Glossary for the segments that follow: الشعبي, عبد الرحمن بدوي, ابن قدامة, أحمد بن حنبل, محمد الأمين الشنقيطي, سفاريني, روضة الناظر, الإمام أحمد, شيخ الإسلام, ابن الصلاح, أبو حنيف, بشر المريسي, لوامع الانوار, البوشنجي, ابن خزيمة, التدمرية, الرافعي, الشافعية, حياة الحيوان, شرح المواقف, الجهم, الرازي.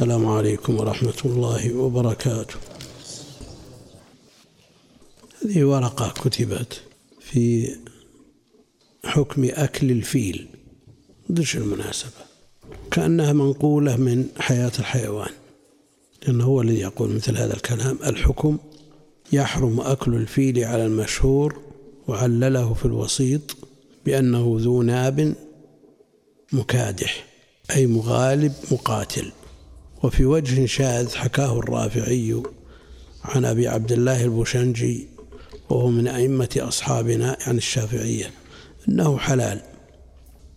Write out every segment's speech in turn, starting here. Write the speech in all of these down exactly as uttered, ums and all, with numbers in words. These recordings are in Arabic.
السلام عليكم ورحمة الله وبركاته. هذه ورقة كتبت في حكم أكل الفيل، مدرش المناسبة، كأنها منقولة من حياة الحيوان، لأنه هو الذي يقول مثل هذا الكلام: الحكم يحرم أكل الفيل على المشهور، وعلله في الوسيط بأنه ذو ناب مكادح، أي مغالب مقاتل. وفي وجه شاذ حكاه الرافعي عن أبي عبد الله البوشنجي، وهو من أئمة أصحابنا عن الشافعية، أنه حلال.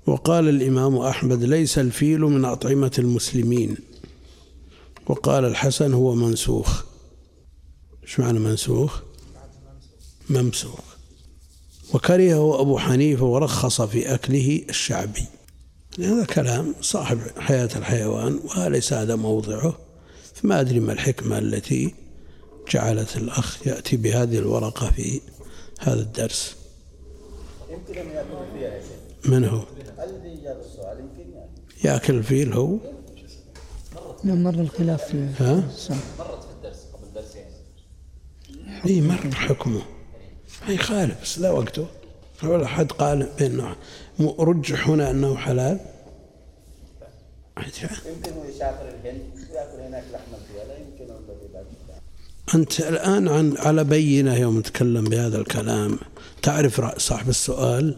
وقال الإمام أحمد: ليس الفيل من أطعمة المسلمين. وقال الحسن: هو منسوخ. إيش معنى منسوخ؟ ممسوخ. وكرهه أبو حنيف ورخص في أكله الشعبي. هذا كلام صاحب حياة الحيوان، وليس هذا موضعه، فما أدري ما الحكمة التي جعلت الأخ يأتي بهذه الورقة في هذا الدرس. من هو؟ يأكل الفيل هو؟ مر الخلاف في السنة، مرت في الدرس قبل درسين، إيه مر حكمه، ما يخالف، بس لا وقته، ولا حد قال بأنه مرجح هنا أنه حلال. يمكنه يسافر الهند ويأكل هناك لحم الفيل، لا يمكنه البلاد. أنت الآن عن على بينة يوم تتكلم بهذا الكلام، تعرف رأي صاحب السؤال؟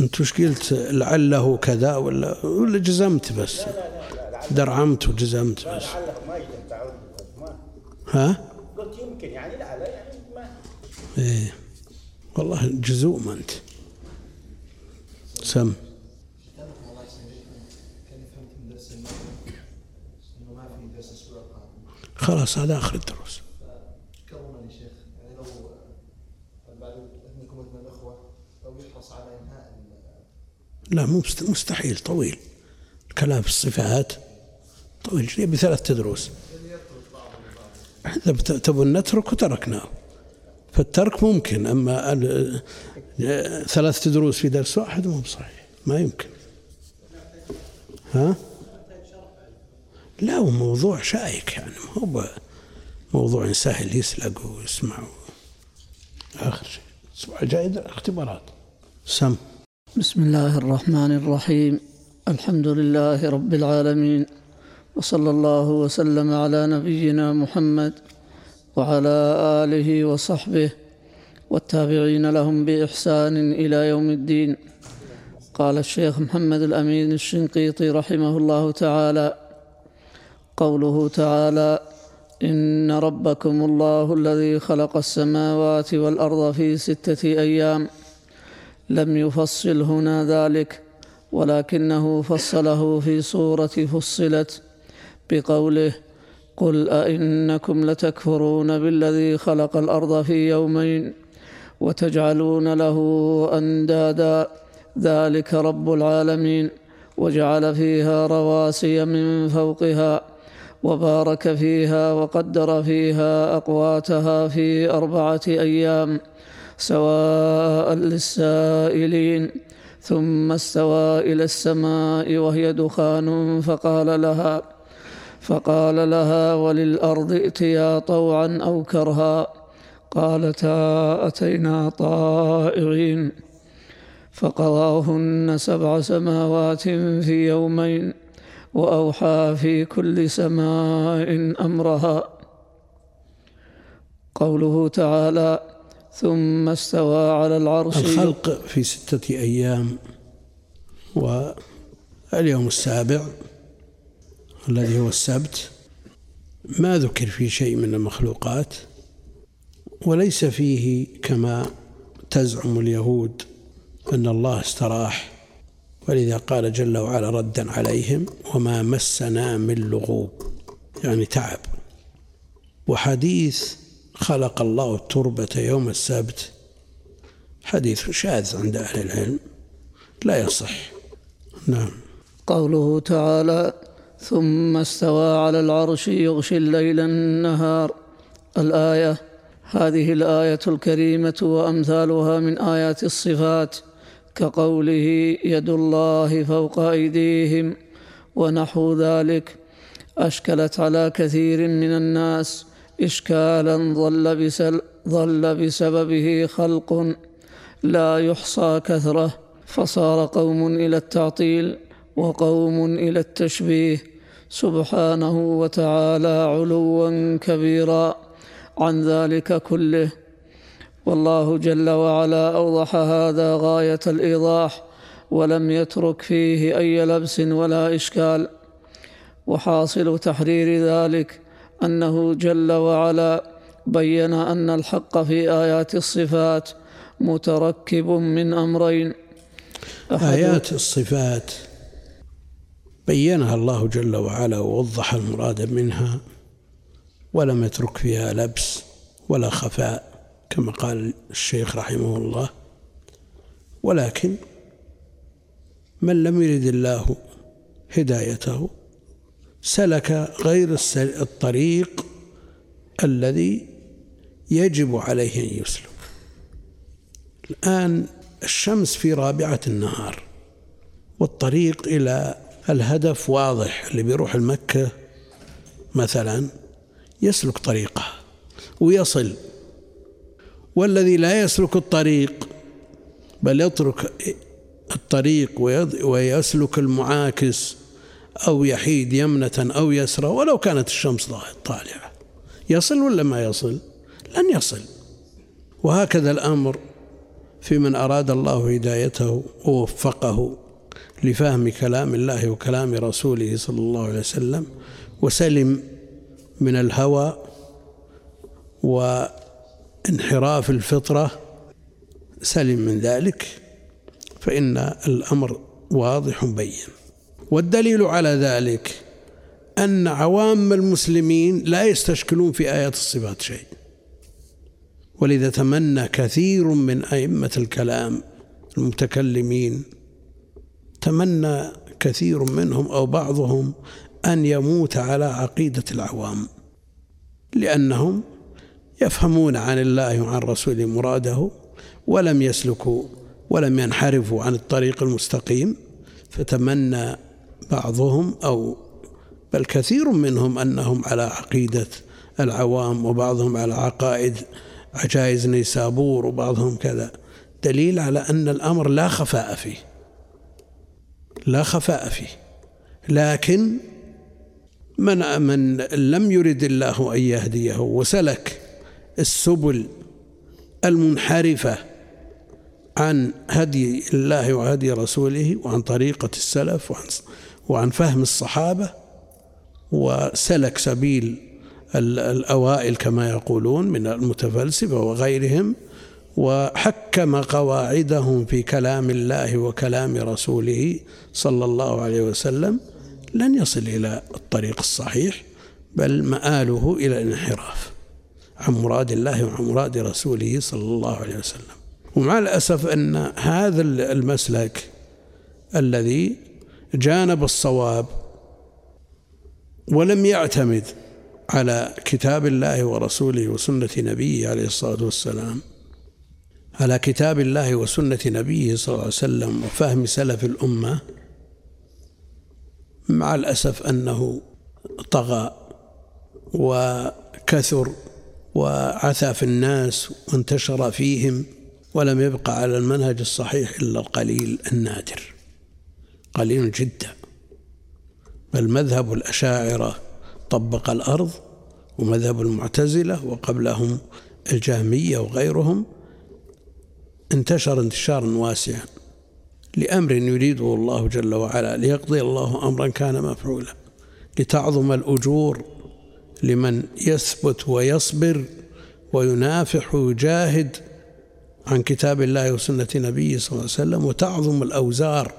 أنت وش قلت؟ لعله كذا ولا ولا جزمت بس؟ درعمت وجزمت بس. ها؟ قلت يمكن يعني لعله يعني ما. إيه والله جزوم أنت. سم. خلاص هذا آخر الدروس. كرمني شيخ، يعني لو بعد إذنكم من الأخوة لو يحرص على إنهاء. لا مو مستحيل، طويل الكلام في الصفات، طويل جدا، بثلاث تدروس. إحنا تبون نترك وتركناه، فالترك ممكن، أما ثلاث تدروس في درس واحد مو بصحيح، ما يمكن. ها؟ لا، وموضوع شائك، يعني هو موضوع سهل يسلق ويسمع. آخر شيء الأسبوع الجاي اختبارات. سم. بسم الله الرحمن الرحيم. الحمد لله رب العالمين، وصلى الله وسلم على نبينا محمد وعلى آله وصحبه والتابعين لهم بإحسان إلى يوم الدين. قال الشيخ محمد الأمين الشنقيطي رحمه الله تعالى: قوله تعالى: إن ربكم الله الذي خلق السماوات والأرض في ستة أيام، لم يفصل هنا ذلك، ولكنه فصله في سورة فصلت بقوله: قل أئنكم لتكفرون بالذي خلق الأرض في يومين وتجعلون له أندادا، ذلك رب العالمين، وجعل فيها رواسي من فوقها، وبارك فيها، وقدر فيها أقواتها في أربعة أيام سواء للسائلين، ثم استوى إلى السماء وهي دخان، فقال لها فقال لها وللأرض ائتيا طوعا أو كرها، قالتا أتينا طائعين، فقضاهن سبع سماوات في يومين، وأوحى في كل سماء أمرها. قوله تعالى: ثم استوى على العرش. الخلق في ستة أيام، واليوم السابع الذي هو السبت ما ذكر فيه شيء من المخلوقات، وليس فيه كما تزعم اليهود أن الله استراح، ولذا قال جل وعلا ردا عليهم: وما مسنا من لغوب، يعني تعب. وحديث خلق الله التربة يوم السبت حديث شاذ عند أهل العلم، لا يصح. نعم. قوله تعالى: ثم استوى على العرش يغشي الليل النهار، الآية. هذه الآية الكريمة وأمثالها من آيات الصفات، كقوله: يد الله فوق أيديهم ونحو ذلك أشكلت على كثير من الناس إشكالا ضل, بسل ضل بسببه خلق لا يحصى كثرة، فصار قوم إلى التعطيل وقوم إلى التشبيه سبحانه وتعالى علوا كبيرا عن ذلك كله. والله جل وعلا أوضح هذا غاية الإيضاح ولم يترك فيه أي لبس ولا إشكال. وحاصل تحرير ذلك أنه جل وعلا بيّن أن الحق في آيات الصفات متركب من أمرين. آيات الصفات بيّنها الله جل وعلا ووضح المراد منها ولم يترك فيها لبس ولا خفاء كما قال الشيخ رحمه الله، ولكن من لم يرد الله هدايته سلك غير الطريق الذي يجب عليه أن يسلك. الآن الشمس في رابعة النهار والطريق إلى الهدف واضح، اللي بيروح المكة مثلا يسلك طريقه ويصل، والذي لا يسلك الطريق بل يترك الطريق ويسلك المعاكس أو يحيد يمنة أو يسرى ولو كانت الشمس طالعة، يصل ولا ما يصل؟ لن يصل. وهكذا الأمر في من أراد الله هدايته ووفقه لفهم كلام الله وكلام رسوله صلى الله عليه وسلم وسلم من الهوى وانحراف الفطرة، سلم من ذلك، فإن الأمر واضح بين. والدليل على ذلك أن عوام المسلمين لا يستشكلون في آيات الصفات شيء، ولذا تمنى كثير من أئمة الكلام المتكلمين، تمنى كثير منهم أو بعضهم أن يموت على عقيدة العوام، لأنهم يفهمون عن الله وعن رسوله مراده ولم يسلكوا ولم ينحرفوا عن الطريق المستقيم. فتمنى بعضهم أو بل كثير منهم أنهم على عقيدة العوام، وبعضهم على عقائد عجائز نيسابور وبعضهم كذا، دليل على أن الأمر لا خفاء فيه لا خفاء فيه لكن من, من لم يرد الله أن يهديه وسلك السبل المنحرفة عن هدي الله وهدي رسوله وعن طريقة السلف وعن, وعن فهم الصحابة، وسلك سبيل الأوائل كما يقولون من المتفلسفة وغيرهم، وحكم قواعدهم في كلام الله وكلام رسوله صلى الله عليه وسلم، لن يصل إلى الطريق الصحيح، بل مآله إلى الانحراف عن مراد الله وعن مراد رسوله صلى الله عليه وسلم. ومع الأسف أن هذا المسلك الذي جانب الصواب ولم يعتمد على كتاب الله ورسوله وسنة نبيه عليه الصلاة والسلام، على كتاب الله وسنة نبيه صلى الله عليه وسلم وفهم سلف الأمة، مع الأسف أنه طغى وكثر وعثى في الناس وانتشر فيهم، ولم يبقى على المنهج الصحيح إلا القليل النادر، قليل جدا. بل مذهب الأشاعرة طبق الأرض، ومذهب المعتزلة وقبلهم الجهمية وغيرهم انتشر انتشارا واسعا لأمر يريده الله جل وعلا، ليقضي الله أمرا كان مفعولا، لتعظم الأجور لمن يثبت ويصبر وينافح ويجاهد عن كتاب الله وسنة نبيه صلى الله عليه وسلم، وتعظم الأوزار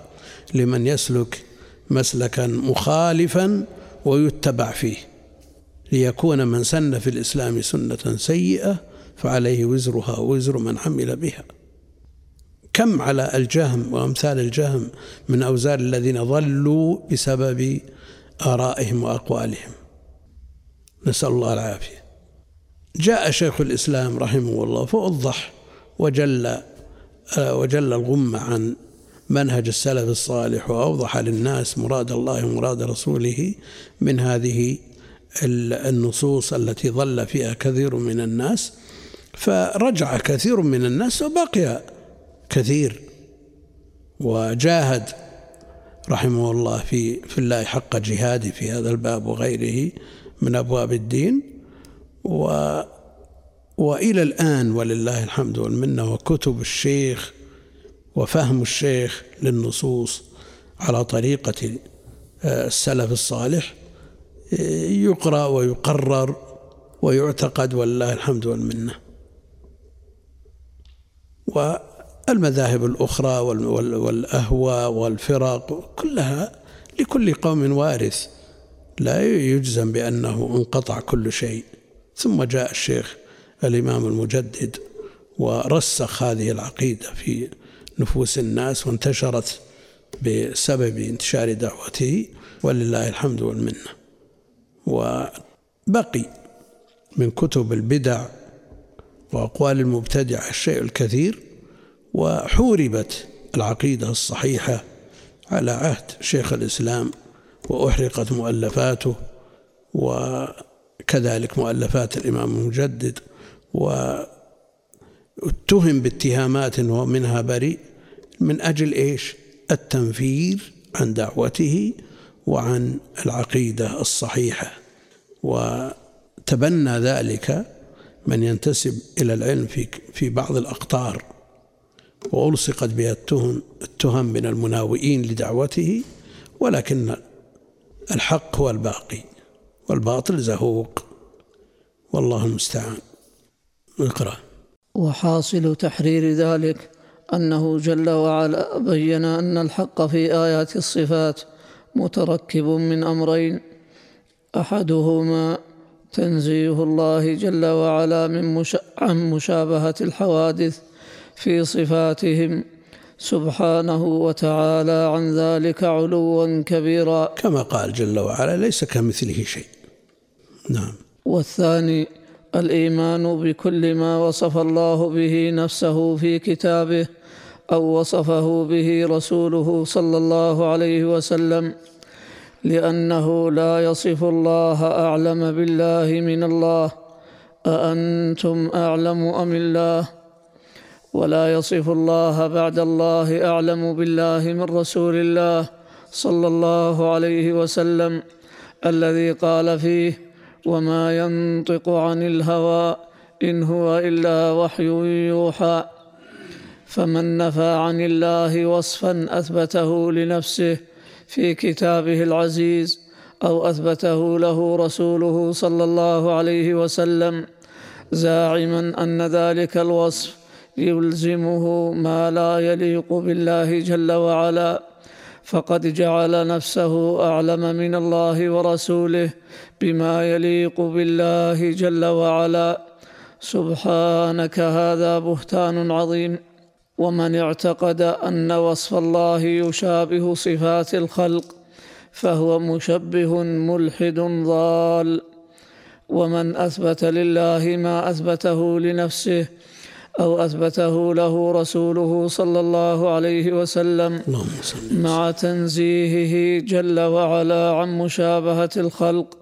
لمن يسلك مسلكا مخالفا ويتبع فيه، ليكون من سن في الإسلام سنة سيئة فعليه وزرها وزر من عمل بها. كم على الجهم وأمثال الجهم من أوزار الذين ضلوا بسبب آرائهم وأقوالهم، نسأل الله العافية. جاء شيخ الإسلام رحمه الله فوضح وجل, وجل الغم عن منهج السلف الصالح وأوضح للناس مراد الله ومراد رسوله من هذه النصوص التي ضل فيها كثير من الناس، فرجع كثير من الناس وبقي كثير، وجاهد رحمه الله في في الله حق جهاده في هذا الباب وغيره من أبواب الدين، و وإلى الآن ولله الحمد والمنة، وكتب الشيخ وفهم الشيخ للنصوص على طريقة السلف الصالح يقرأ ويقرر ويعتقد ولله الحمد والمنة. والمذاهب الأخرى والأهواء والفرق كلها لكل قوم وارث، لا يجزم بأنه انقطع كل شيء. ثم جاء الشيخ الإمام المجدد ورسخ هذه العقيدة في نفوس الناس وانتشرت بسبب انتشار دعوته ولله الحمد والمنة. وبقي من كتب البدع وأقوال المبتدع الشيء الكثير، وحوربت العقيدة الصحيحة على عهد شيخ الإسلام وأحرقت مؤلفاته، وكذلك مؤلفات الإمام المجدد، واتهم باتهامات ومنها بريء من أجل إيش؟ التنفير عن دعوته وعن العقيدة الصحيحة. وتبنى ذلك من ينتسب إلى العلم في في بعض الأقطار، وألصقت بها التهم التهم من المناوئين لدعوته، ولكن الحق هو الباقي والباطل زهوق، والله المستعان. اقرأ. وحاصل تحرير ذلك أنه جل وعلا بين أن الحق في آيات الصفات متركب من أمرين، أحدهما تنزيه الله جل وعلا من مش... عن مشابهة الحوادث في صفاتهم سبحانه وتعالى عن ذلك علوا كبيرا، كما قال جل وعلا ليس كمثله شيء. نعم. والثاني الإيمان بكل ما وصف الله به نفسه في كتابه أو وصفه به رسوله صلى الله عليه وسلم، لأنه لا يصف الله أعلم بالله من الله، أأنتم أعلم أم الله؟ ولا يصف الله بعد الله أعلم بالله من رسول الله صلى الله عليه وسلم الذي قال فيه وما ينطق عن الهوى إن هو إلا وحي يوحى. فمن نفى عن الله وصفا أثبته لنفسه في كتابه العزيز أو أثبته له رسوله صلى الله عليه وسلم زاعما أن ذلك الوصف يلزمه ما لا يليق بالله جل وعلا، فقد جعل نفسه أعلم من الله ورسوله بما يليق بالله جل وعلا. سبحانك، هذا بهتان عظيم. ومن اعتقد أن وصف الله يشابه صفات الخلق فهو مشبه ملحد ضال. ومن أثبت لله ما أثبته لنفسه أو أثبته له رسوله صلى الله عليه وسلم مع تنزيهه جل وعلا عن مشابهة الخلق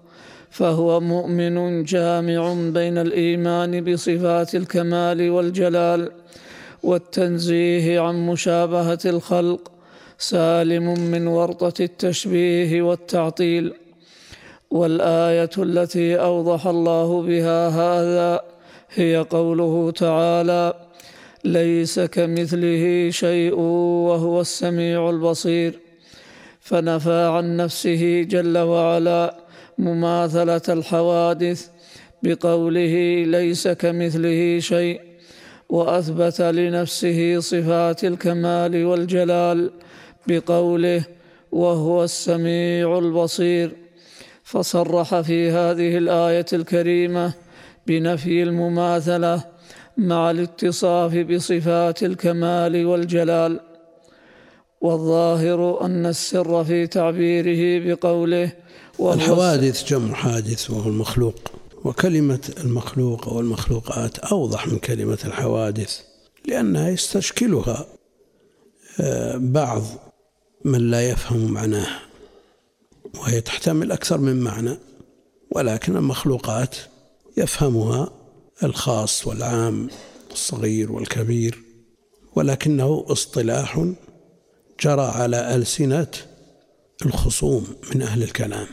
فهو مؤمن جامع بين الإيمان بصفات الكمال والجلال والتنزيه عن مشابهة الخلق، سالم من ورطة التشبيه والتعطيل. والآية التي أوضح الله بها هذا هي قوله تعالى ليس كمثله شيء وهو السميع البصير، فنفى عن نفسه جل وعلا مماثلة الحوادث بقوله ليس كمثله شيء، وأثبت لنفسه صفات الكمال والجلال بقوله وهو السميع البصير، فصرح في هذه الآية الكريمة بنفي المماثلة مع الاتصاف بصفات الكمال والجلال. والظاهر أن السر في تعبيره بقوله الحوادث جمع حادث وهو المخلوق، وكلمة المخلوق أو المخلوقات أوضح من كلمة الحوادث لأنها يستشكلها بعض من لا يفهم معناها، وهي تحتمل أكثر من معنى، ولكن المخلوقات يفهمها الخاص والعام والصغير والكبير، ولكنه اصطلاح جرى على ألسنة الخصوم من أهل الكلام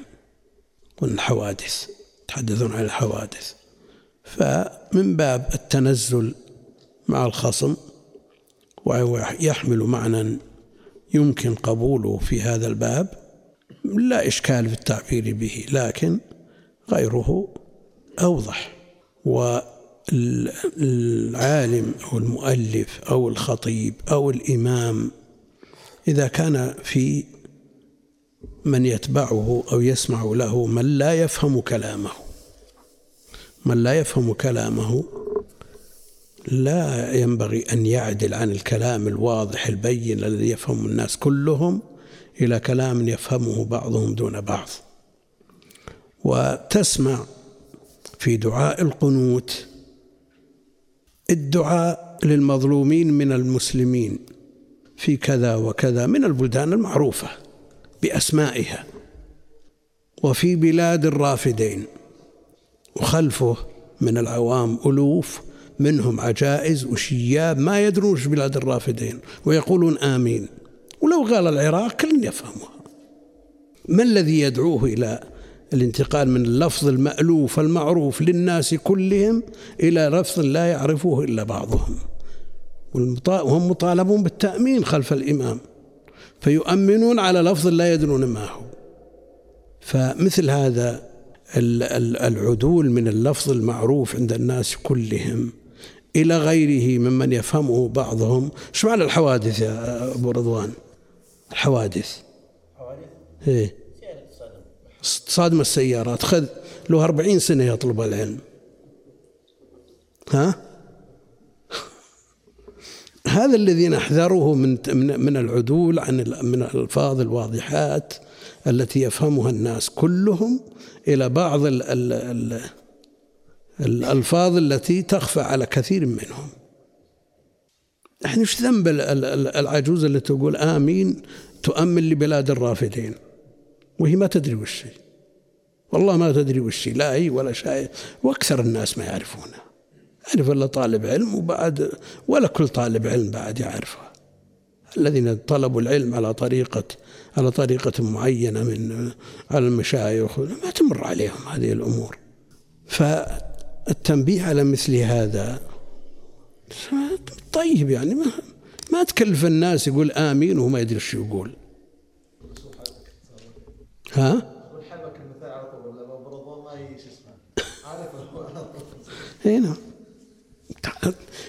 والحوادث، يتحدثون عن الحوادث. فمن باب التنزل مع الخصم ويحمل معنى يمكن قبوله في هذا الباب لا إشكال في التعبير به، لكن غيره أوضح. والعالم أو المؤلف أو الخطيب أو الإمام إذا كان في من يتبعه أو يسمع له من لا يفهم كلامه من لا يفهم كلامه لا ينبغي أن يعدل عن الكلام الواضح البين الذي يفهم الناس كلهم إلى كلام يفهمه بعضهم دون بعض. وتسمع في دعاء القنوت الدعاء للمظلومين من المسلمين في كذا وكذا من البلدان المعروفة بأسمائها وفي بلاد الرافدين، وخلفه من العوام ألوف منهم عجائز وشياب ما يدروش بلاد الرافدين ويقولون آمين، ولو قال العراق كلن يفهمها. ما الذي يدعوه إلى الانتقال من اللفظ المألوف المعروف للناس كلهم إلى لفظ لا يعرفه إلا بعضهم؟ وهم مطالبون بالتأمين خلف الإمام فيؤمنون على لفظ لا يدرون ما هو. فمثل هذا العدول من اللفظ المعروف عند الناس كلهم إلى غيره ممن يفهمه بعضهم. شو معنى الحوادث يا أبو رضوان؟ الحوادث إيه؟ تصادم السيارات، خذ له أربعين سنة يطلب العلم، ها؟ هذا الذي نحذره من من العدول عن من الألفاظ الواضحات التي يفهمها الناس كلهم إلى بعض ال ال ال الألفاظ التي تخفى على كثير منهم. إحنا إيش ذنب العجوز اللي تقول آمين تؤمن لبلاد الرافدين وهي ما تدري وش هي؟ والله ما تدري وش هي، لا هي ولا شيء، وأكثر الناس ما يعرفونها. يعرف إلا طالب علم، وبعد ولا كل طالب علم بعد يعرفها. الذين طلبوا العلم على طريقة على طريقة معينة من على المشايخ ما تمر عليهم هذه الأمور. فالتنبيه على مثل هذا طيب، يعني ما ما تكلف الناس يقول آمين وما يدري شو يقول، ها؟ هنا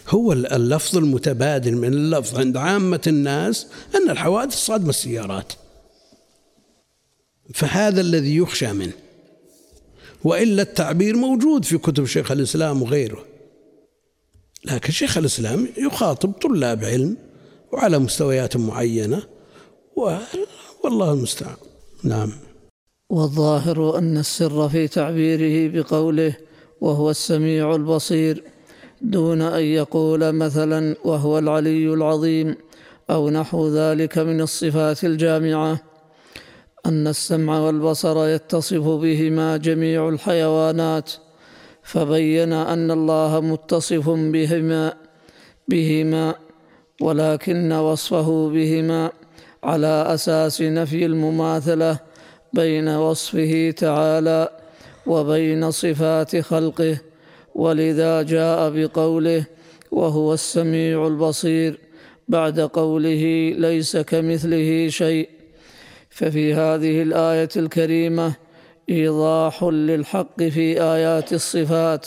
هو اللفظ المتبادل من اللفظ عند عامة الناس أن الحوادث صادمة السيارات، فهذا الذي يخشى منه، وإلا التعبير موجود في كتب شيخ الإسلام وغيره. لكن شيخ الإسلام يخاطب طلاب علم وعلى مستويات معينة، والله المستعان. نعم. والظاهر أن السر في تعبيره بقوله وهو السميع البصير، دون أن يقول مثلا وهو العلي العظيم أو نحو ذلك من الصفات الجامعة. أن السمع والبصر يتصف بهما جميع الحيوانات، فبين أن الله متصف بهما بهما ولكن وصفه بهما على أساس نفي المماثلة بين وصفه تعالى وبين صفات خلقه، ولذا جاء بقوله وهو السميع البصير بعد قوله ليس كمثله شيء. ففي هذه الآية الكريمة إيضاح للحق في آيات الصفات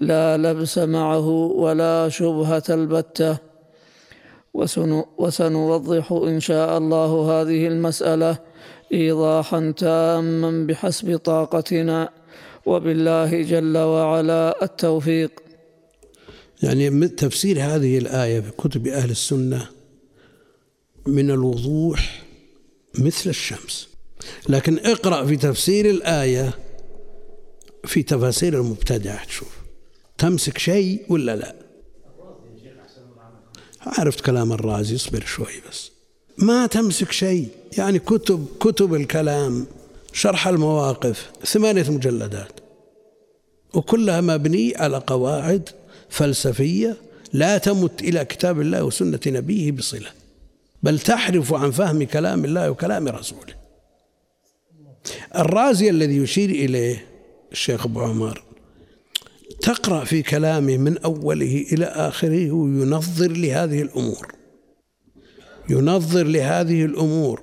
لا لبس معه ولا شبهة البتة. وسنوضح إن شاء الله هذه المسألة إيضاحا تاما بحسب طاقتنا، وبالله جل وعلا التوفيق. يعني من تفسير هذه الآية في كتب أهل السنة من الوضوح مثل الشمس، لكن اقرأ في تفسير الآية في تفاسير المبتدع تشوف تمسك شيء ولا لا. عرفت كلام الرازي، اصبر شوي بس. ما تمسك شيء، يعني كتب كتب الكلام، شرح المواقف ثمانية مجلدات وكلها مبني على قواعد فلسفية لا تمت إلى كتاب الله وسنة نبيه بصلة، بل تحرف عن فهم كلام الله وكلام رسوله. الرازي الذي يشير إليه الشيخ أبو عمر تقرأ في كلامه من أوله إلى آخره وينظر لهذه الأمور، ينظر لهذه الأمور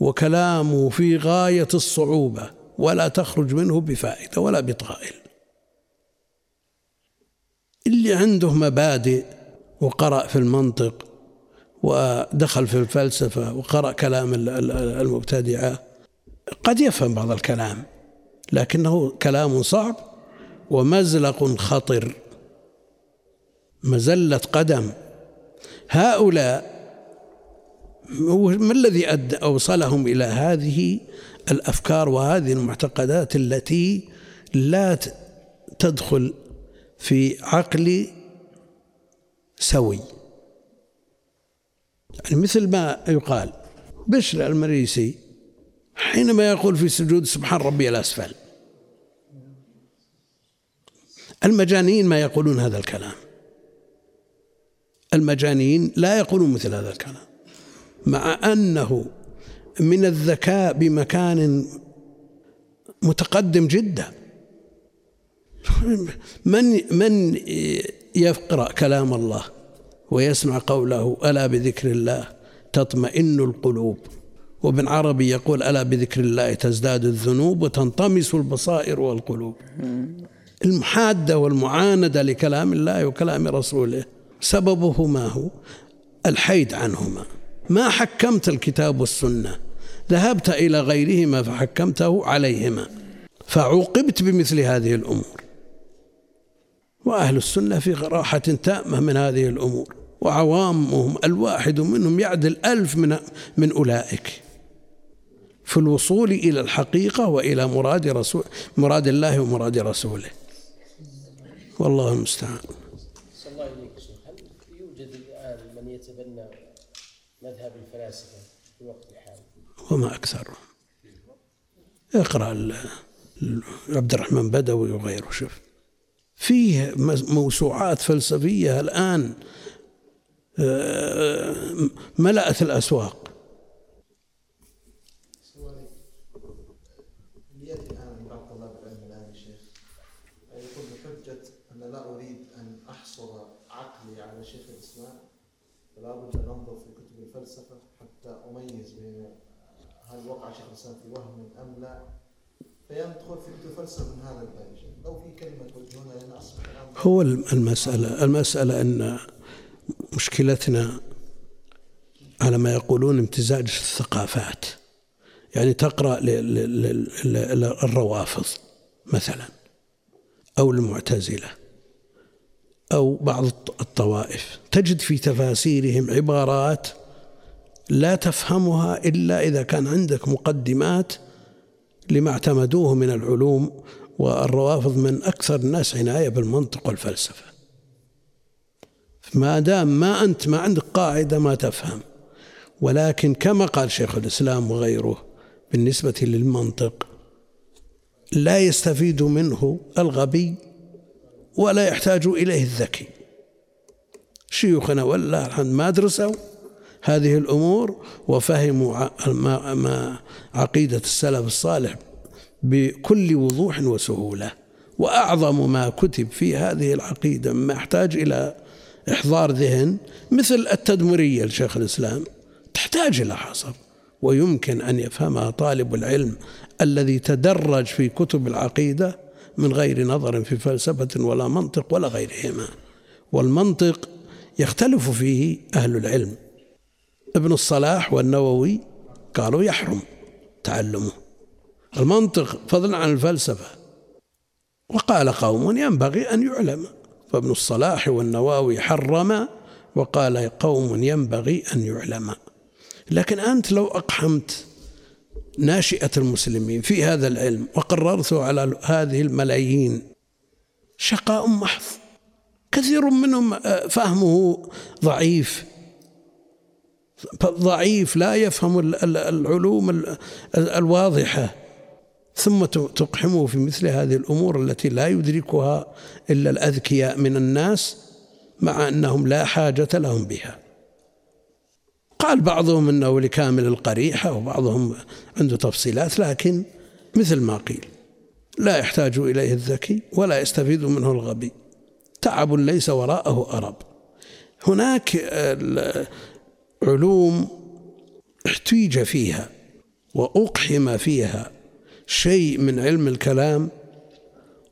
وكلامه في غاية الصعوبة ولا تخرج منه بفائدة ولا بطائل. اللي عنده مبادئ وقرأ في المنطق ودخل في الفلسفة وقرأ كلام المبتدعة قد يفهم بعض الكلام، لكنه كلام صعب ومزلق خطر، مزلة قدم. هؤلاء ما الذي أوصلهم إلى هذه الأفكار وهذه المعتقدات التي لا تدخل في عقل سوي؟ يعني مثل ما يقال بشر المريسي حينما يقول في سجود سبحان ربي الأسفل، المجانين ما يقولون هذا الكلام، المجانين لا يقولون مثل هذا الكلام، مع أنه من الذكاء بمكان متقدم جدا. من من يقرأ كلام الله ويسمع قوله ألا بذكر الله تطمئن القلوب، وابن عربي يقول ألا بذكر الله تزداد الذنوب وتنطمس البصائر والقلوب. المحادة والمعاندة لكلام الله وكلام رسوله سببه ما هو؟ الحيد عنهما. ما حكمت الكتاب والسنة، ذهبت إلى غيرهما فحكمته عليهما فعوقبت بمثل هذه الأمور. وأهل السنة في راحة تامة من هذه الأمور، وعوامهم الواحد منهم يعدل ألف من, من أولئك في الوصول إلى الحقيقة وإلى مراد, رسول مراد الله ومراد رسوله، والله المستعان. الله ينكسر. هل يوجد الآن من يتبنى مذهب الفلاسفة في وقت الحال؟ وما أكثرهم. اقرأ عبد الرحمن بدوي وغيره، شوف فيه موسوعات فلسفية الآن ملأت الأسواق. يأتي الآن بعض طلاب العلم الآن يا شيخ يقول بحجة أن لا أريد أن أحصر عقلي على شيخ الإسلام، فلا بد أن أنظر في كتب الفلسفة حتى أميز بين هل وقع شيخ الإسلام في وهم أم لا، فيدخل في كتب الفلسفة من هذا الباب. لو في كلمة توجهونها لنا أصبح هو المسألة المسألة أن مشكلتنا على ما يقولون امتزاج الثقافات. يعني تقرأ للروافض مثلا أو المعتزلة أو بعض الطوائف تجد في تفاسيرهم عبارات لا تفهمها إلا إذا كان عندك مقدمات لما اعتمدوه من العلوم. والروافض من أكثر الناس عناية بالمنطق والفلسفة، ما دام ما أنت ما عندك قاعدة ما تفهم. ولكن كما قال شيخ الإسلام وغيره بالنسبة للمنطق لا يستفيد منه الغبي ولا يحتاج إليه الذكي. شيوخنا والله الحمد ما درسوا هذه الأمور وفهموا عقيدة السلف الصالح بكل وضوح وسهولة، وأعظم ما كتب في هذه العقيدة ما يحتاج إلى إحضار ذهن، مثل التدمرية لشيخ الإسلام تحتاج إلى حصر ويمكن أن يفهمها طالب العلم الذي تدرج في كتب العقيدة من غير نظر في فلسفة ولا منطق ولا غيرهما. والمنطق يختلف فيه أهل العلم، ابن الصلاح والنووي قالوا يحرم تعلمه المنطق فضلا عن الفلسفة، وقال قوم ينبغي أن يعلم، فابن الصلاح والنووي حرم وقال قوم ينبغي أن يعلم. لكن أنت لو أقحمت ناشئة المسلمين في هذا العلم وقررته على هذه الملايين، شقاء محض. كثير منهم فهمه ضعيف فالضعيف لا يفهم العلوم الواضحة ثم تقحمه في مثل هذه الأمور التي لا يدركها إلا الأذكياء من الناس، مع أنهم لا حاجة لهم بها. قال بعضهم أنه لكامل القريحة وبعضهم عنده تفصيلات، لكن مثل ما قيل لا يحتاج إليه الذكي ولا يستفيد منه الغبي، تعب ليس وراءه أرب. هناك علوم احتيج فيها وأقحم فيها شيء من علم الكلام،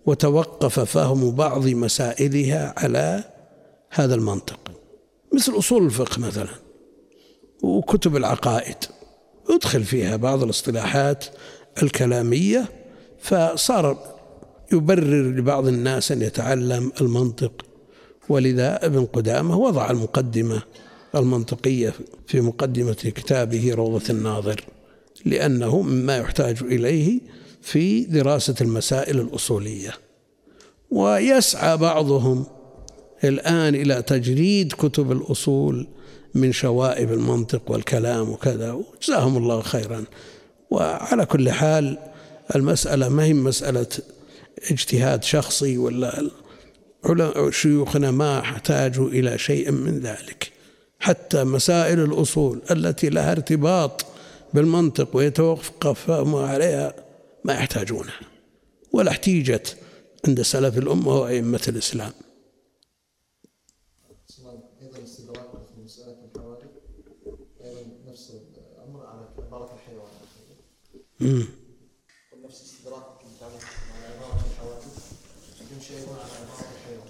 وتوقف فهم بعض مسائلها على هذا المنطق، مثل أصول الفقه مثلا وكتب العقائد يدخل فيها بعض الاصطلاحات الكلامية، فصار يبرر لبعض الناس أن يتعلم المنطق. ولذا ابن قدامة وضع المقدمة المنطقية في مقدمة كتابه روضة الناظر، لأنه مما يحتاج إليه في دراسة المسائل الأصولية. ويسعى بعضهم الآن إلى تجريد كتب الأصول من شوائب المنطق والكلام وكذا، وجزاهم الله خيرا. وعلى كل حال المسألة ما هي مسألة اجتهاد شخصي، ولا شيوخنا ما احتاجوا إلى شيء من ذلك، حتى مسائل الأصول التي لها ارتباط بالمنطق ويتوقف عليها ما يحتاجونها، ولا احتيجت عند سلف الأمة وأئمة الإسلام. امم نفس استدراك متعلق على عبارة الحيوان، يمشي أيضا على عبارة الحيوان.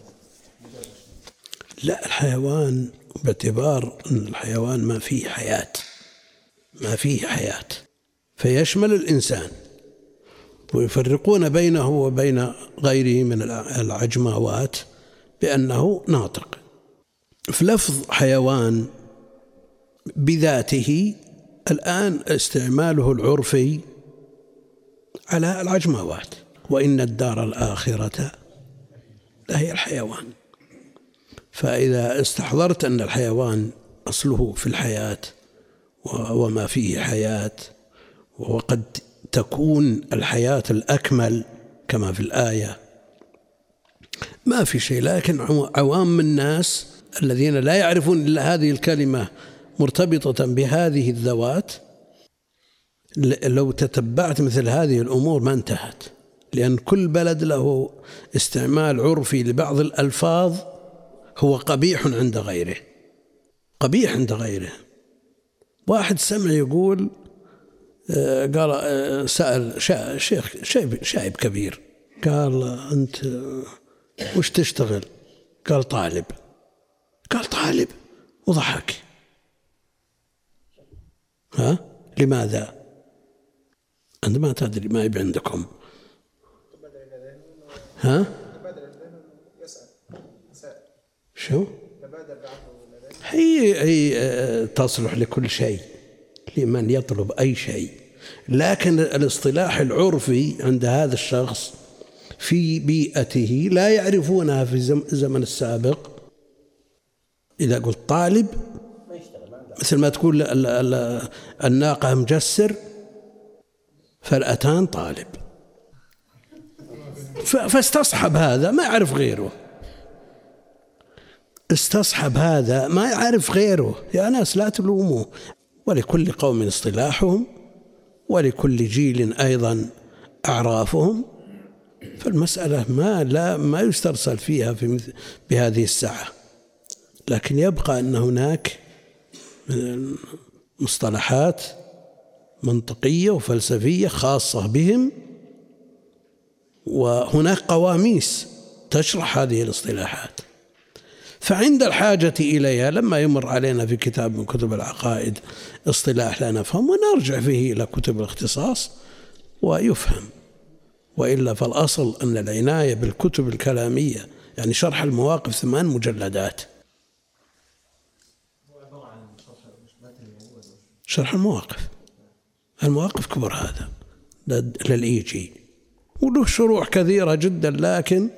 لا، الحيوان باعتبار أن الحيوان ما فيه حياة، ما فيه حياة، فيشمل الإنسان، ويفرقون بينه وبين غيره من العجماوات بأنه ناطق. فلفظ حيوان بذاته الآن استعماله العرفي على العجموات، وإن الدار الآخرة لهي الحيوان. فإذا استحضرت أن الحيوان أصله في الحياة وما فيه حياة، وقد تكون الحياة الأكمل كما في الآية، ما في شيء. لكن عوام الناس الذين لا يعرفون إلا هذه الكلمة مرتبطة بهذه الذوات، لو تتبعت مثل هذه الأمور ما انتهت، لأن كل بلد له استعمال عرفي لبعض الألفاظ هو قبيح عند غيره، قبيح عند غيره. واحد سمع يقول، قال سأل شيخ شايب كبير، قال أنت وش تشتغل؟ قال طالب. قال طالب وضحك. ها؟ لماذا؟ أنت ما تدري ما يبي عندكم. ها؟ شو؟ هي هي تصلح لكل شيء، لمن يطلب أي شيء. لكن الاصطلاح العرفي عند هذا الشخص في بيئته لا يعرفونها في الزمن السابق. إذا قلت طالب مثل ما تقول الناقة مجسر، فالأتان طالب، فاستصحب هذا ما يعرف غيره، استصحب هذا ما يعرف غيره. يا ناس لا تلوموه، ولكل قوم اصطلاحهم ولكل جيل أيضا أعرافهم. فالمسألة ما لا ما يسترسل فيها في بهذه الساعة، لكن يبقى أن هناك من مصطلحات منطقية وفلسفية خاصة بهم، وهناك قواميس تشرح هذه الاصطلاحات. فعند الحاجة إليها لما يمر علينا في كتاب من كتب العقائد اصطلاح لا نفهم، ونرجع فيه إلى كتب الاختصاص ويفهم. وإلا فالأصل أن العناية بالكتب الكلامية، يعني شرح المواقف ثمان مجلدات، شرح المواقف. المواقف كبر هذا للإيجي، وله شروح كثيرة جدا، لكن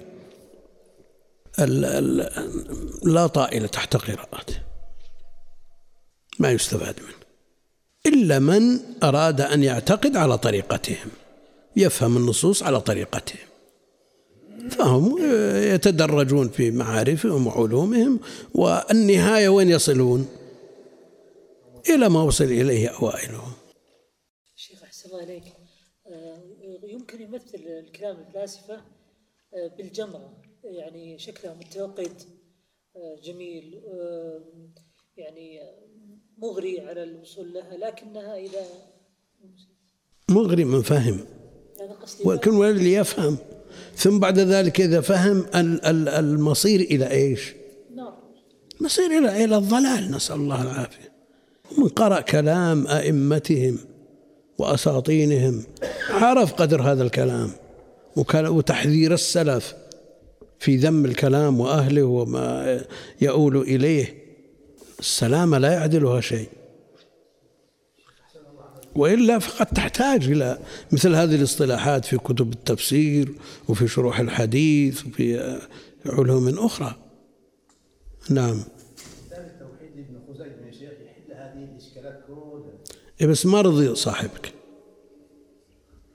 لا طائلة تحت قراءته. ما يستفاد منه إلا من أراد أن يعتقد على طريقتهم، يفهم النصوص على طريقتهم، فهم يتدرجون في معارفهم وعلومهم، والنهاية وين يصلون؟ إلى ما وصل إليه أوائلهم. شيخ أحسن الله إليك، يمكن يمثل الكلام الفلاسفة بالجمرة، يعني شكلها متوقد جميل يعني مغري على الوصول لها، لكنها إذا مغري من فهم، ولكن اللي يفهم ثم بعد ذلك إذا فهم المصير إلى إيش؟ مصير إلى إلى الضلال، نسأل الله العافية. ومن قرأ كلام أئمتهم وأساطينهم عرف قدر هذا الكلام وتحذير السلف في ذم الكلام وأهله وما يؤول إليه. السلامة لا يعدلها شيء، وإلا فقد تحتاج إلى مثل هذه الاصطلاحات في كتب التفسير وفي شروح الحديث وفي علوم أخرى. نعم. كتاب التوحيد لابن خزيمة يا شيخ يحل هذه الإشكالات كلها، بس ما رضي صاحبك،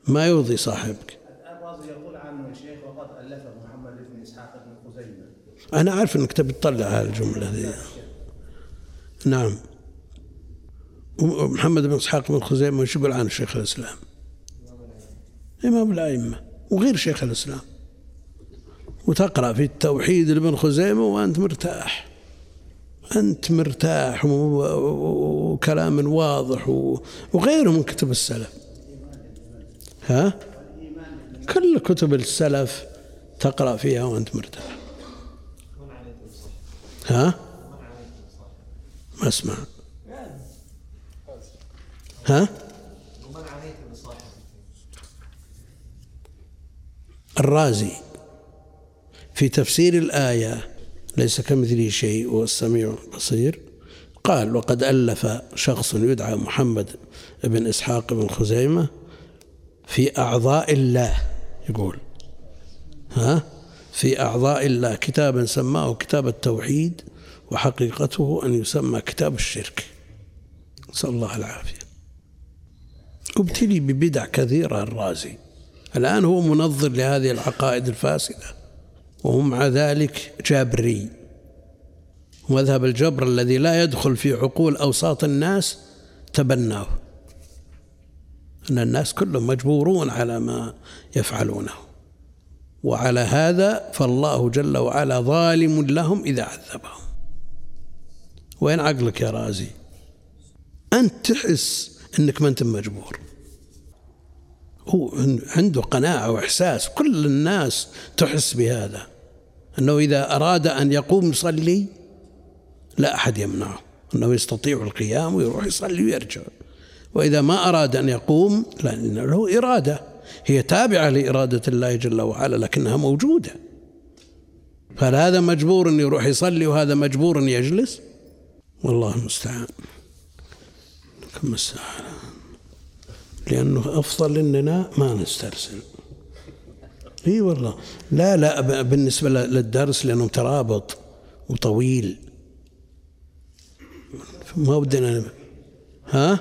ما يرضي صاحبك. الرازي يقول عنه يا شيخ وقد ألفه محمد بن إسحاق بن خزيمة. أنا عارف أنك تبي تطلع على الجملة دي. نعم. محمد بن إسحاق بن خزيمة وش يقول عنه شيخ الإسلام؟ إمام الأئمة وغير شيخ الإسلام، وتقرأ في التوحيد لابن خزيمة وأنت مرتاح، أنت مرتاح، وكلام واضح، وغيره من كتب السلف. ها؟ كل كتب السلف تقرأ فيها وأنت مرتاح. ها؟ ما اسمع. ها؟ الرازي في تفسير الآية ليس كمثله شيء والسميع البصير قال وقد ألف شخص يدعى محمد بن إسحاق بن خزيمة في أعضاء الله، يقول ها في أعضاء الله كتابا سماه كتاب التوحيد، وحقيقته أن يسمى كتاب الشرك، نسأل الله العافية. ابتلي ببدع كثيرة الرازي، الآن هو منظر لهذه العقائد الفاسدة، وهم مع ذلك جابري، ومذهب الجبر الذي لا يدخل في عقول أوساط الناس تبناه، أن الناس كلهم مجبورون على ما يفعلونه، وعلى هذا فالله جل وعلا ظالم لهم إذا عذبهم. وين عقلك يا رازي؟ أنت تحس أنك ما أنت مجبور، هو عنده قناعة وإحساس، كل الناس تحس بهذا، أنه إذا أراد أن يقوم يصلي لا أحد يمنعه، أنه يستطيع القيام ويروح يصلي ويرجع، وإذا ما أراد أن يقوم لأنه له إرادة هي تابعة لإرادة الله جل وعلا لكنها موجودة، فهل هذا مجبور أن يروح يصلي وهذا مجبور أن يجلس؟ والله المستعان. كم الساعة؟ لأنه أفضل أننا ما نسترسل. إيه والله. لا لا بالنسبة للدرس لأنه مترابط وطويل ما ودنا. ها؟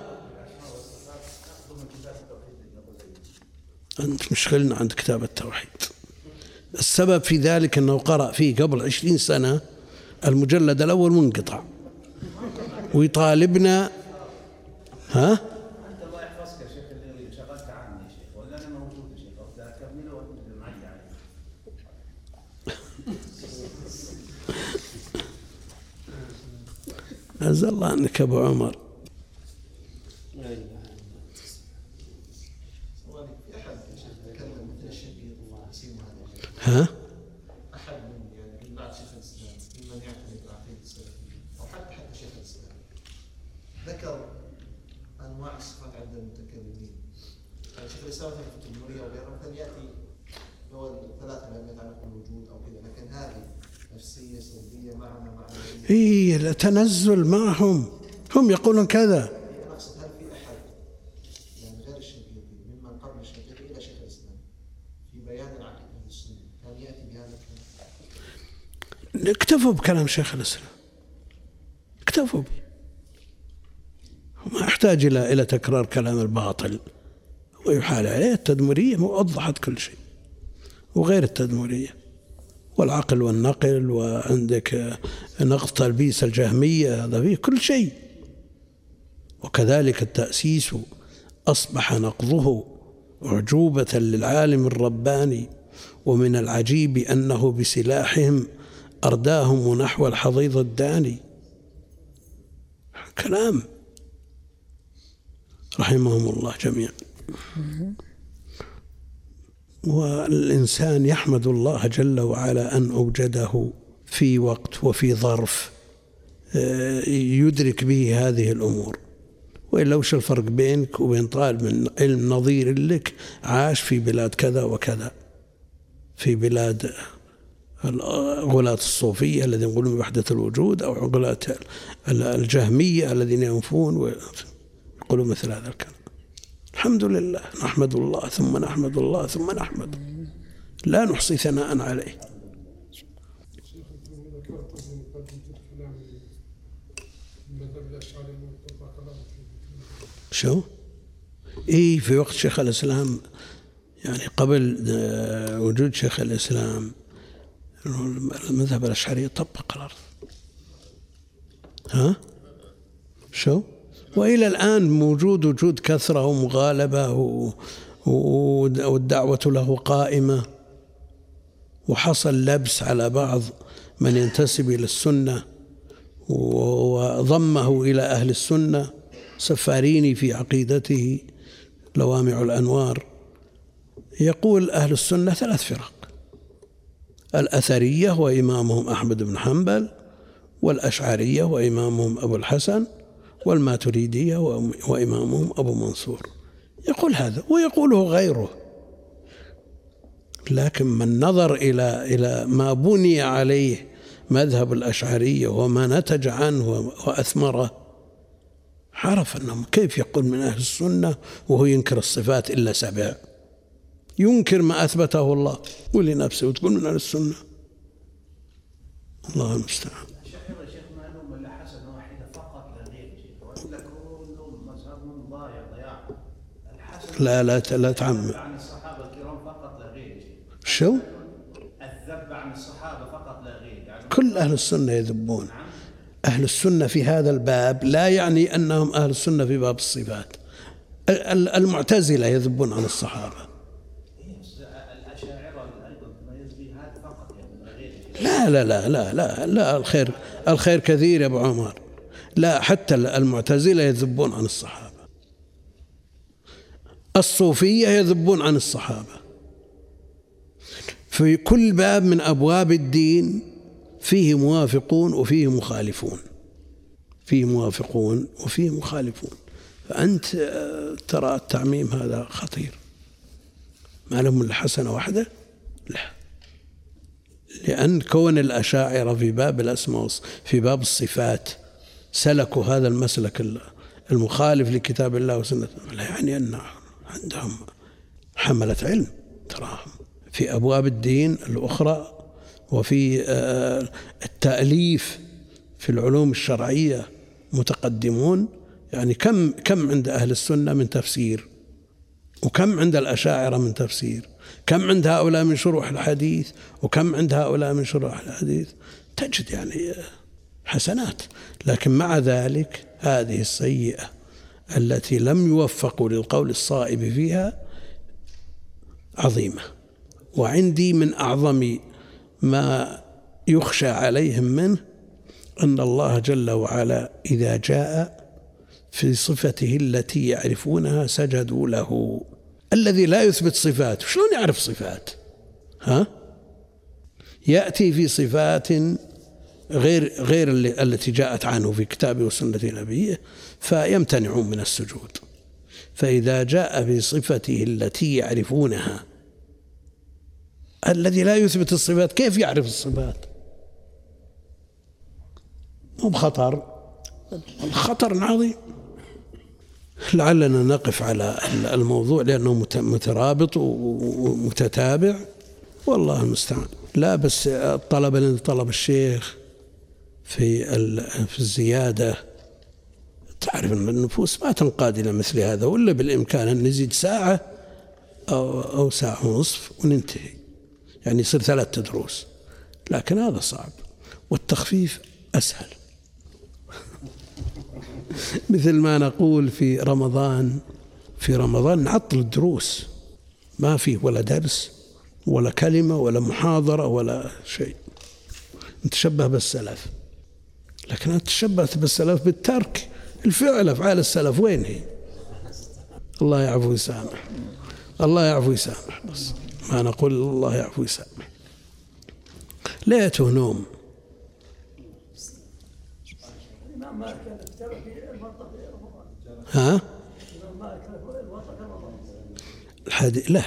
أنت مشغلنا عند كتاب التوحيد. السبب في ذلك أنه قرأ فيه قبل عشرين سنة المجلد الأول منقطع، ويطالبنا. ها؟ أنت الله يحفظك يا شيخ اللي شغلت عني يا شيخ، ولا أنا موجود يا شيخ، ولا أكمله وأنت معي عليه. أزال الله عنك أبو عمر. ها؟ أحد من يعني من بعد شيخ الإسلام ممن يعتني بالعقيدة السلفية أو حتى حتى شيخ الإسلام ذكر أنواع الصفات عند المتكلمين، يعني شيخ الإسلام مثلا في التدمرية وغيره مثلا يأتي دول ثلاثة لم يتعلق بالوجود أو كذا، لكن هذه نفسية سلبية معنا معنوية. إيه تنزل معهم، هم يقولون كذا. أنا أقصد هل في أحد يعني غير الشنقيطي ممن قبل الشنقيطي إلى شيخ الإسلام في بيان العقيدة السنة؟ اكتفوا بكلام شيخ الإسلام، اكتفوا ما يحتاج إلى إلى تكرار كلام الباطل ويحال عليه. التدمرية وضحت كل شيء، وغير التدمرية والعقل والنقل، وعندك نقد تلبيس الجهمية، هذا فيه كل شيء. وكذلك التأسيس أصبح نقضه عجوبة للعالم الرباني. ومن العجيب أنه بسلاحهم أرداهم نحو الحضيض الداني. كلام رحمهم الله جميعا. والإنسان يحمد الله جل وعلا أن أوجده في وقت وفي ظرف يدرك به هذه الأمور، وإلا وش الفرق بينك وبين طالب من علم نظير لك عاش في بلاد كذا وكذا، في بلاد غلاة الصوفية الذين يقولون بوحدة الوجود، أو غلاة الجهمية الذين ينفون ويقولون مثل هذا الكلام. الحمد لله، نحمد الله ثم نحمد الله ثم نحمد، لا نحصي ثناء عليه. شو؟ إيه في وقت شيخ الإسلام، يعني قبل وجود شيخ الإسلام، المذهب الأشعري طبق الأرض. ها؟ شو؟ وإلى الآن موجود وجود كثرة ومغالبة، والدعوة له قائمة، وحصل لبس على بعض من ينتسب إلى السنة وضمه إلى أهل السنة. سفاريني في عقيدته لوامع الانوار يقول أهل السنة ثلاث فرق: الأثرية وإمامهم أحمد بن حنبل، والأشعرية وإمامهم أبو الحسن، والماتريدية وإمامهم أبو منصور. يقول هذا ويقوله غيره، لكن من نظر إلى إلى ما بني عليه مذهب الأشعرية وما نتج عنه وأثمره عرف أنه كيف يقول من أهل السنة وهو ينكر الصفات إلا سبع، ينكر ما أثبته الله ولنفسه وتقول من أهل السنة. الله المستعان. لا لا لا تعمم. عن الصحابة الكرام فقط لا غير. شو؟ الذب عن الصحابة فقط لا غير. كل أهل السنة يذبون. أهل السنة في هذا الباب لا يعني أنهم أهل السنة في باب الصفات. المعتزلة يذبون عن الصحابة. الأشاعرة أيضا ما يذبي هذا فقط يعني غير. لا لا لا لا لا لا الخير الخير كثير يا أبو عمر. لا، حتى المعتزلة يذبون عن الصحابة. الصوفية يذبون عن الصحابة. في كل باب من أبواب الدين فيه موافقون وفيه مخالفون، فيه موافقون وفيه مخالفون. فأنت ترى التعميم هذا خطير. ما لهم الحسنة واحدة؟ لا، لأن كون الأشاعرة في باب الأسماء في باب الصفات سلكوا هذا المسلك المخالف لكتاب الله وسنة، لا يعني أن عندهم حملة علم. تراهم في أبواب الدين الأخرى وفي التأليف في العلوم الشرعية متقدمون. يعني كم كم عند أهل السنة من تفسير، وكم عند الأشاعرة من تفسير، كم عند هؤلاء من شروح الحديث، وكم عند هؤلاء من شروح الحديث. تجد يعني حسنات، لكن مع ذلك هذه السيئة التي لم يوفقوا للقول الصائب فيها عظيمة. وعندي من أعظم ما يخشى عليهم منه أن الله جل وعلا إذا جاء في صفته التي يعرفونها سجدوا له. الذي لا يثبت صفات شلون يعرف صفات؟ ها؟ يأتي في صفات غير غير التي جاءت عنه في كتابه وسنة نبيه فيمتنعون من السجود. فإذا جاء في صفته التي يعرفونها، الذي لا يثبت الصفات كيف يعرف الصفات؟ مو بخطر، الخطر عظيم. لعلنا نقف على الموضوع لأنه مترابط ومتتابع، والله المستعان. لا بس الطلب اللي طلب الشيخ في في الزيادة تعرف أن النفوس ما تنقاد إلى مثل هذا، ولا بالإمكان أن نزيد ساعة أو, أو ساعة ونصف وننتهي، يعني يصير ثلاثة دروس، لكن هذا صعب، والتخفيف أسهل. مثل ما نقول في رمضان، في رمضان نعطل الدروس، ما فيه ولا درس ولا كلمة ولا محاضرة ولا شيء، نتشبه بالسلف. لكن أنا تشبهت بالسلف بالترك، الفعل أفعال السلف وين هي؟ الله يعفو ويسامح، الله يعفو ويسامح، بس ما نقول الله يعفو ويسامح. ليته نوم ها؟ الحديث لا لا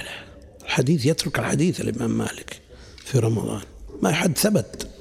الحديث يترك الحديث الإمام مالك في رمضان، ما حد ثبت